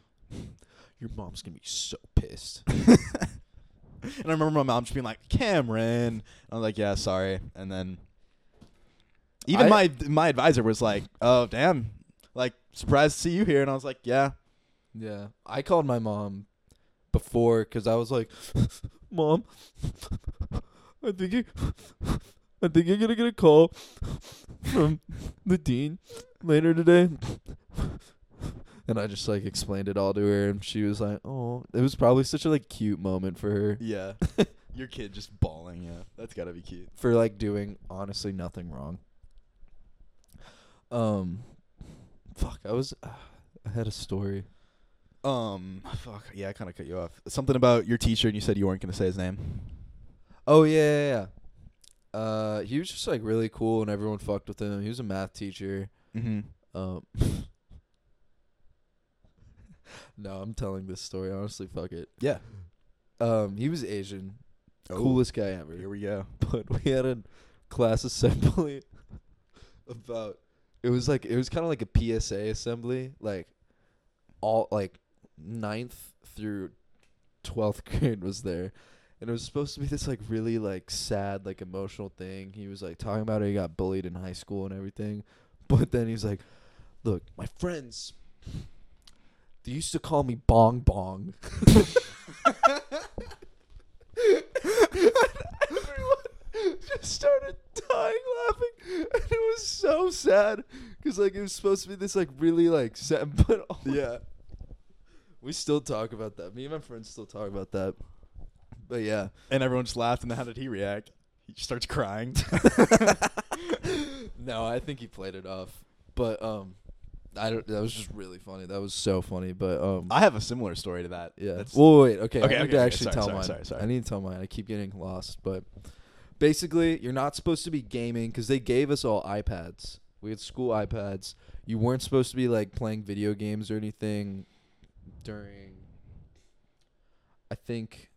Your mom's going to be so pissed. And I remember my mom just being like, Cameron. I was like, yeah, sorry. And then even I, my my advisor was like, oh, damn. Like, surprised to see you here. And I was like, yeah. Yeah. I called my mom before because I was like, Mom, I think, you, I think you're going to get a call from the dean later today. And I just, like, explained it all to her, and she was like, oh. It was probably such a, like, cute moment for her. Yeah. Your kid just bawling, yeah. That's gotta be cute. For, like, doing, honestly, nothing wrong. Um, fuck, I was, uh, I had a story. Um, fuck, yeah, I kind of cut you off. Something about your teacher, and you said you weren't gonna say his name. Oh, yeah, yeah, yeah. Uh, he was just, like, really cool, and everyone fucked with him. He was a math teacher. Mm-hmm. Um... No, I'm telling this story. Honestly, fuck it. Yeah. Um, he was Asian. Oh. Coolest guy ever. Here we go. But we had a class assembly about, it was like, it was kind of like a P S A assembly. Like, all, like, ninth through twelfth grade was there. And it was supposed to be this, like, really, like, sad, like, emotional thing. He was, like, talking about how he got bullied in high school and everything. But then he's like, look, my friends... They used to call me Bong Bong. Everyone just started dying laughing. And it was so sad. Because, like, it was supposed to be this, like, really, like, sad. But, oh yeah. We still talk about that. Me and my friends still talk about that. But, yeah. And everyone just laughed. And how did he react? He starts crying. No, I think he played it off. But, um. I don't, that was just really funny. That was so funny. But um, I have a similar story to that. Yeah. That's well, wait. Okay. okay I need okay, to okay, actually sorry, tell sorry, mine. Sorry, sorry. I need to tell mine. I keep getting lost. But basically, you're not supposed to be gaming because they gave us all iPads. We had school iPads. You weren't supposed to be, like, playing video games or anything during, I think,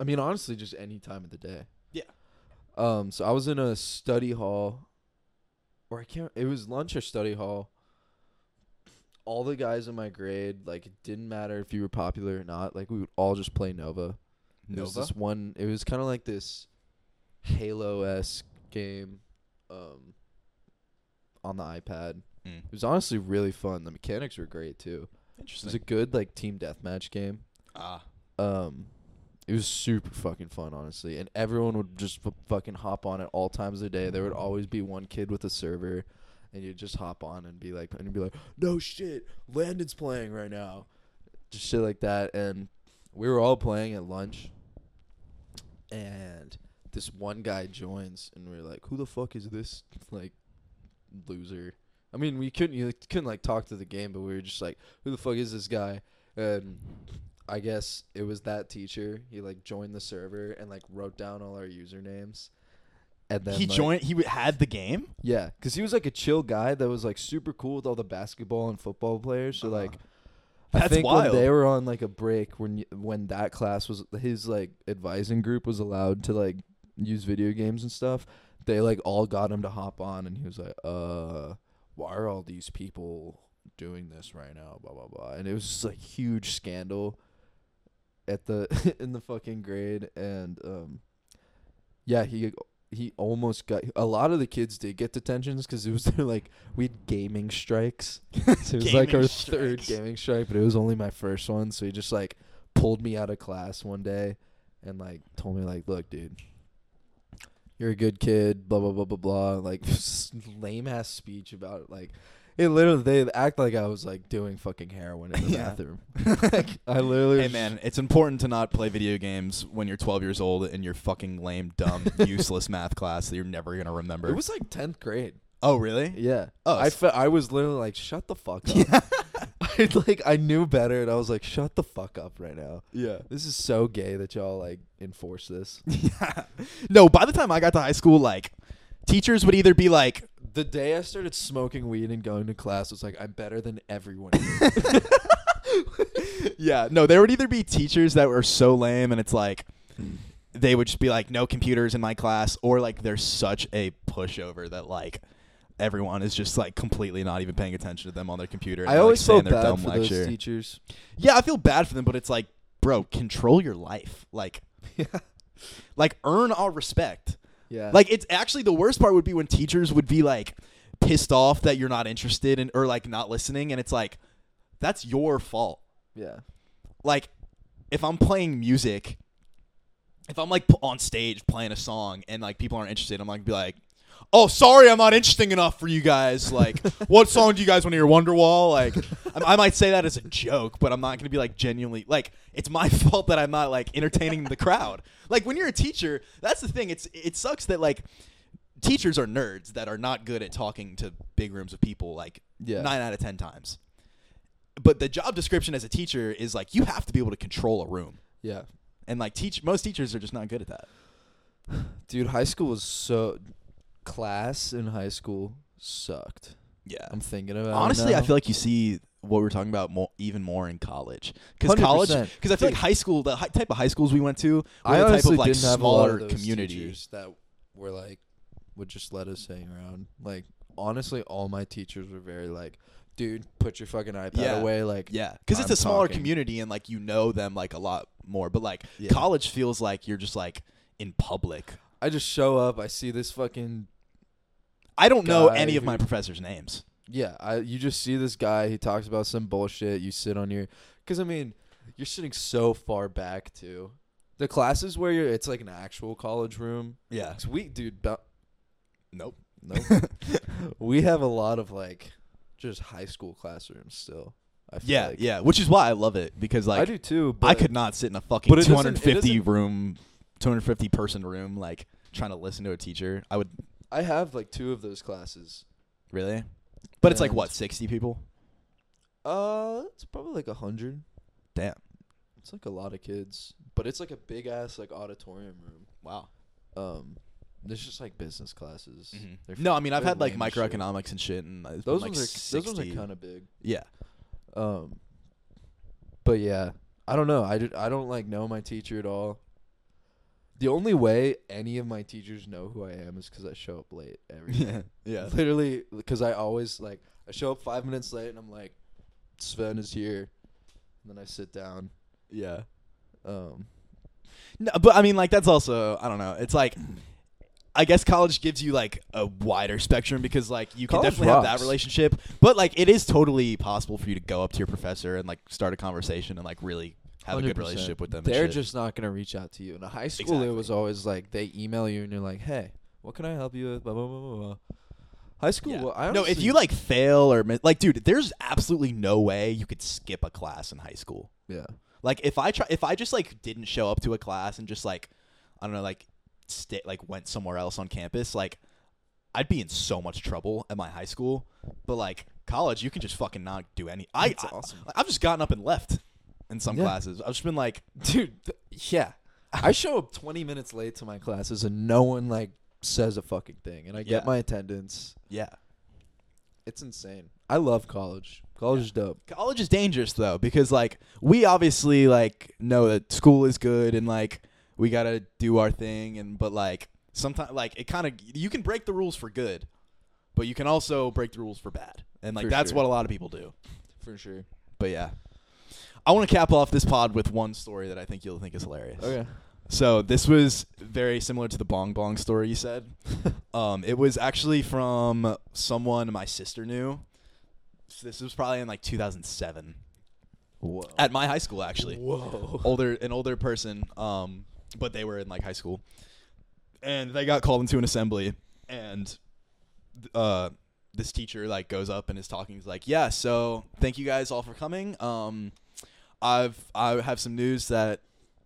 I mean, honestly, just any time of the day. Yeah. Um. So I was in a study hall. Or I can't. It was lunch or study hall. All the guys in my grade, like, it didn't matter if you were popular or not. Like, we would all just play Nova. Nova? It was this one. It was kind of like this Halo-esque game um, on the iPad. Mm. It was honestly really fun. The mechanics were great, too. Interesting. It was a good, like, team deathmatch game. Ah. Um, it was super fucking fun, honestly. And everyone would just f- fucking hop on at all times of the day. There would always be one kid with a server. And you'd just hop on and be like, and you'd be like, no shit, Landon's playing right now. Just shit like that. And we were all playing at lunch. And this one guy joins, and we're like, who the fuck is this, like, loser? I mean, we couldn't, you couldn't, like, talk to the game, but we were just like, who the fuck is this guy? And I guess it was that teacher. He, like, joined the server and, like, wrote down all our usernames. And then he like, joined. He had the game. Yeah, because he was like a chill guy that was like super cool with all the basketball and football players. So uh-huh. like, that's I think wild. When they were on like a break, when when that class was, his like advising group was allowed to like use video games and stuff. They like all got him to hop on, and he was like, "Uh, why are all these people doing this right now?" Blah blah blah, and it was just like huge scandal at the in the fucking grade, and um, yeah, he. He almost got... A lot of the kids did get detentions because it was their, like... We had gaming strikes. So it was, like, our strikes. third gaming strike, but it was only my first one. So he just, like, pulled me out of class one day and, like, told me, like, look, dude, you're a good kid, blah, blah, blah, blah, blah. Like, lame-ass speech about it. Like, it literally... They act like I was, like, doing fucking heroin in the yeah. bathroom. Like, I literally... Hey, man, it's important to not play video games when you're twelve years old and you're fucking lame, dumb, useless math class that you're never going to remember. It was, like, tenth grade. Oh, really? Yeah. Oh, I, fe- I was literally like, shut the fuck up. Yeah. I, like, I knew better, and I was like, shut the fuck up right now. Yeah. This is so gay that y'all, like, enforce this. Yeah. No, by the time I got to high school, like... Teachers would either be like... The day I started smoking weed and going to class, I was like, I'm better than everyone. Yeah. No, there would either be teachers that were so lame, and it's like... They would just be like, no computers in my class. Or like, there's such a pushover that like... Everyone is just like completely not even paying attention to them on their computer. I always feel bad for those teachers. Yeah, I feel bad for them, but it's like, bro, control your life. Like, like earn our respect. Yeah. Like, it's actually the worst part would be when teachers would be like pissed off that you're not interested in or like not listening, and it's like, that's your fault. Yeah. Like, if I'm playing music, if I'm like on stage playing a song and like people aren't interested, I'm like be like, oh, sorry, I'm not interesting enough for you guys. Like, what song do you guys want to hear? Wonderwall? Like, I, I might say that as a joke, but I'm not going to be, like, genuinely... Like, it's my fault that I'm not, like, entertaining the crowd. Like, when you're a teacher, that's the thing. It's It sucks that, like, teachers are nerds that are not good at talking to big rooms of people, like, yeah. nine out of ten times. But the job description as a teacher is, like, you have to be able to control a room. Yeah. And, like, teach most teachers are just not good at that. Dude, high school was so... Class in high school sucked. Yeah, I'm thinking about. Honestly, it now. I feel like you see what we're talking about more, even more in college. Because college, because I feel like high school, the high, type of high schools we went to, were I the type of like smaller communities that were like would just let us hang around. Like honestly, all my teachers were very like, dude, put your fucking iPad yeah. away. Like yeah, because it's a smaller talking. community and like you know them like a lot more. But like yeah. college feels like you're just like in public. I just show up. I see this fucking. I don't know any who, of my professors' names. Yeah, I, you just see this guy. He talks about some bullshit. You sit on your... Because, I mean, you're sitting so far back, too. The classes where you're... It's like an actual college room. Yeah. It's we, dude. Bu- nope. Nope. We have a lot of, like, just high school classrooms still. I feel yeah, like. yeah. Which is why I love it. Because, like... I do, too. But I could not sit in a fucking two hundred fifty room... two hundred fifty person room, like, trying to listen to a teacher. I would... I have, like, two of those classes. Really? But and it's, like, what, sixty people? Uh, it's probably, like, one hundred. Damn. It's, like, a lot of kids. But it's, like, a big-ass, like, auditorium room. Wow. Um, there's just, like, business classes. Mm-hmm. No, I mean, I've had, like, microeconomics shit. and shit. and Those, been, ones, like, are, those ones are kind of big. Yeah. Um, But, yeah. I don't know. I, did, I don't, like, know my teacher at all. The only way any of my teachers know who I am is because I show up late every day. Yeah. yeah. Literally, because I always, like, I show up five minutes late, and I'm like, Sven is here. And then I sit down. Yeah. Um. No, but, I mean, like, that's also, I don't know. It's, like, I guess college gives you, like, a wider spectrum because, like, you can college definitely rocks. have that relationship. But, like, it is totally possible for you to go up to your professor and, like, start a conversation and, like, really have a good relationship with them. They're just not going to reach out to you. In high school, exactly. It was always like they email you and you're like, hey, what can I help you with? Blah, blah, blah, blah. High school, yeah. well, I honestly... No, if you like fail or miss, like, dude, there's absolutely no way you could skip a class in high school. Yeah. Like if I try, if I just like didn't show up to a class and just like, I don't know, like stay, like went somewhere else on campus, like I'd be in so much trouble at my high school. But like college, you can just fucking not do any. I, That's awesome. I I've just gotten up and left in some yeah. classes. I've just been like, dude, th- yeah. I show up twenty minutes late to my classes and no one like says a fucking thing, and I get yeah. my attendance. Yeah. It's insane. I love college. College yeah. is dope. College is dangerous though, because like we obviously like know that school is good and like we gotta do our thing, and but like sometimes like it kind of, you can break the rules for good, but you can also break the rules for bad, and like for that's sure. what a lot of people do. For sure. But yeah, I want to cap off this pod with one story that I think you'll think is hilarious. Okay. So this was very similar to the bong bong story you said. um, it was actually from someone my sister knew. So this was probably in like two thousand seven. Whoa. At my high school, actually. Whoa. Older, an older person, um, but they were in like high school, and they got called into an assembly, and uh, this teacher like goes up and is talking. He's like, "Yeah, so thank you guys all for coming. Um, I've I have some news that."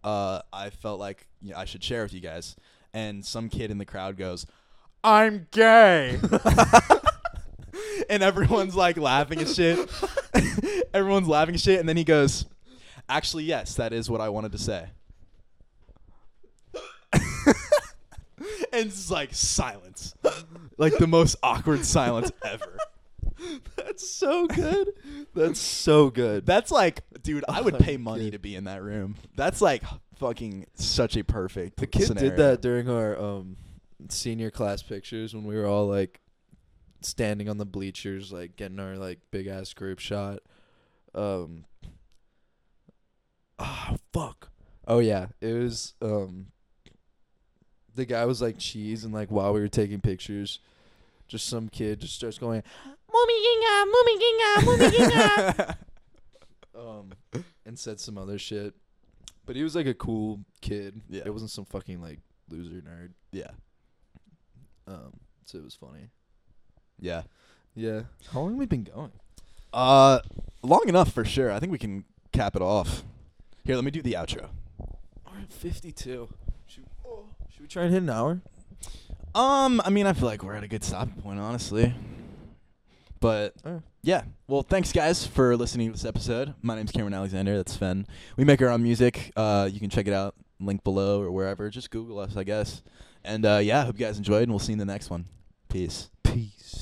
Uh, I felt like you know, I should share with you guys, and some kid in the crowd goes, "I'm gay," and everyone's like laughing and shit. everyone's laughing and shit, and then he goes, "Actually, yes, that is what I wanted to say." And it's like silence, like the most awkward silence ever. That's so good. That's so good. That's like, dude, I would pay money to be in that room. That's like fucking such a perfect The kid scenario. Did that during our um, senior class pictures when we were all like standing on the bleachers, like getting our like big ass group shot. Um. Ah, oh, fuck. Oh yeah, it was um. The guy was like cheese, and like while we were taking pictures, just some kid just starts going, "Mummy ginga, mummy ginga, mummy ginga," um, and said some other shit. But he was like a cool kid. Yeah. It wasn't some fucking like loser nerd. Yeah. Um. So it was funny. Yeah. Yeah. How long have we been going? Uh, long enough for sure. I think we can cap it off. Here, let me do the outro. We're at fifty-two. Should, oh, should we try and hit an hour? Um, I mean, I feel like we're at a good stopping point, honestly. But, oh. yeah. Well, thanks, guys, for listening to this episode. My name's Cameron Alexander. That's Sven. We make our own music. Uh, you can check it out. Link below or wherever. Just Google us, I guess. And, uh, yeah, hope you guys enjoyed, and we'll see you in the next one. Peace. Peace.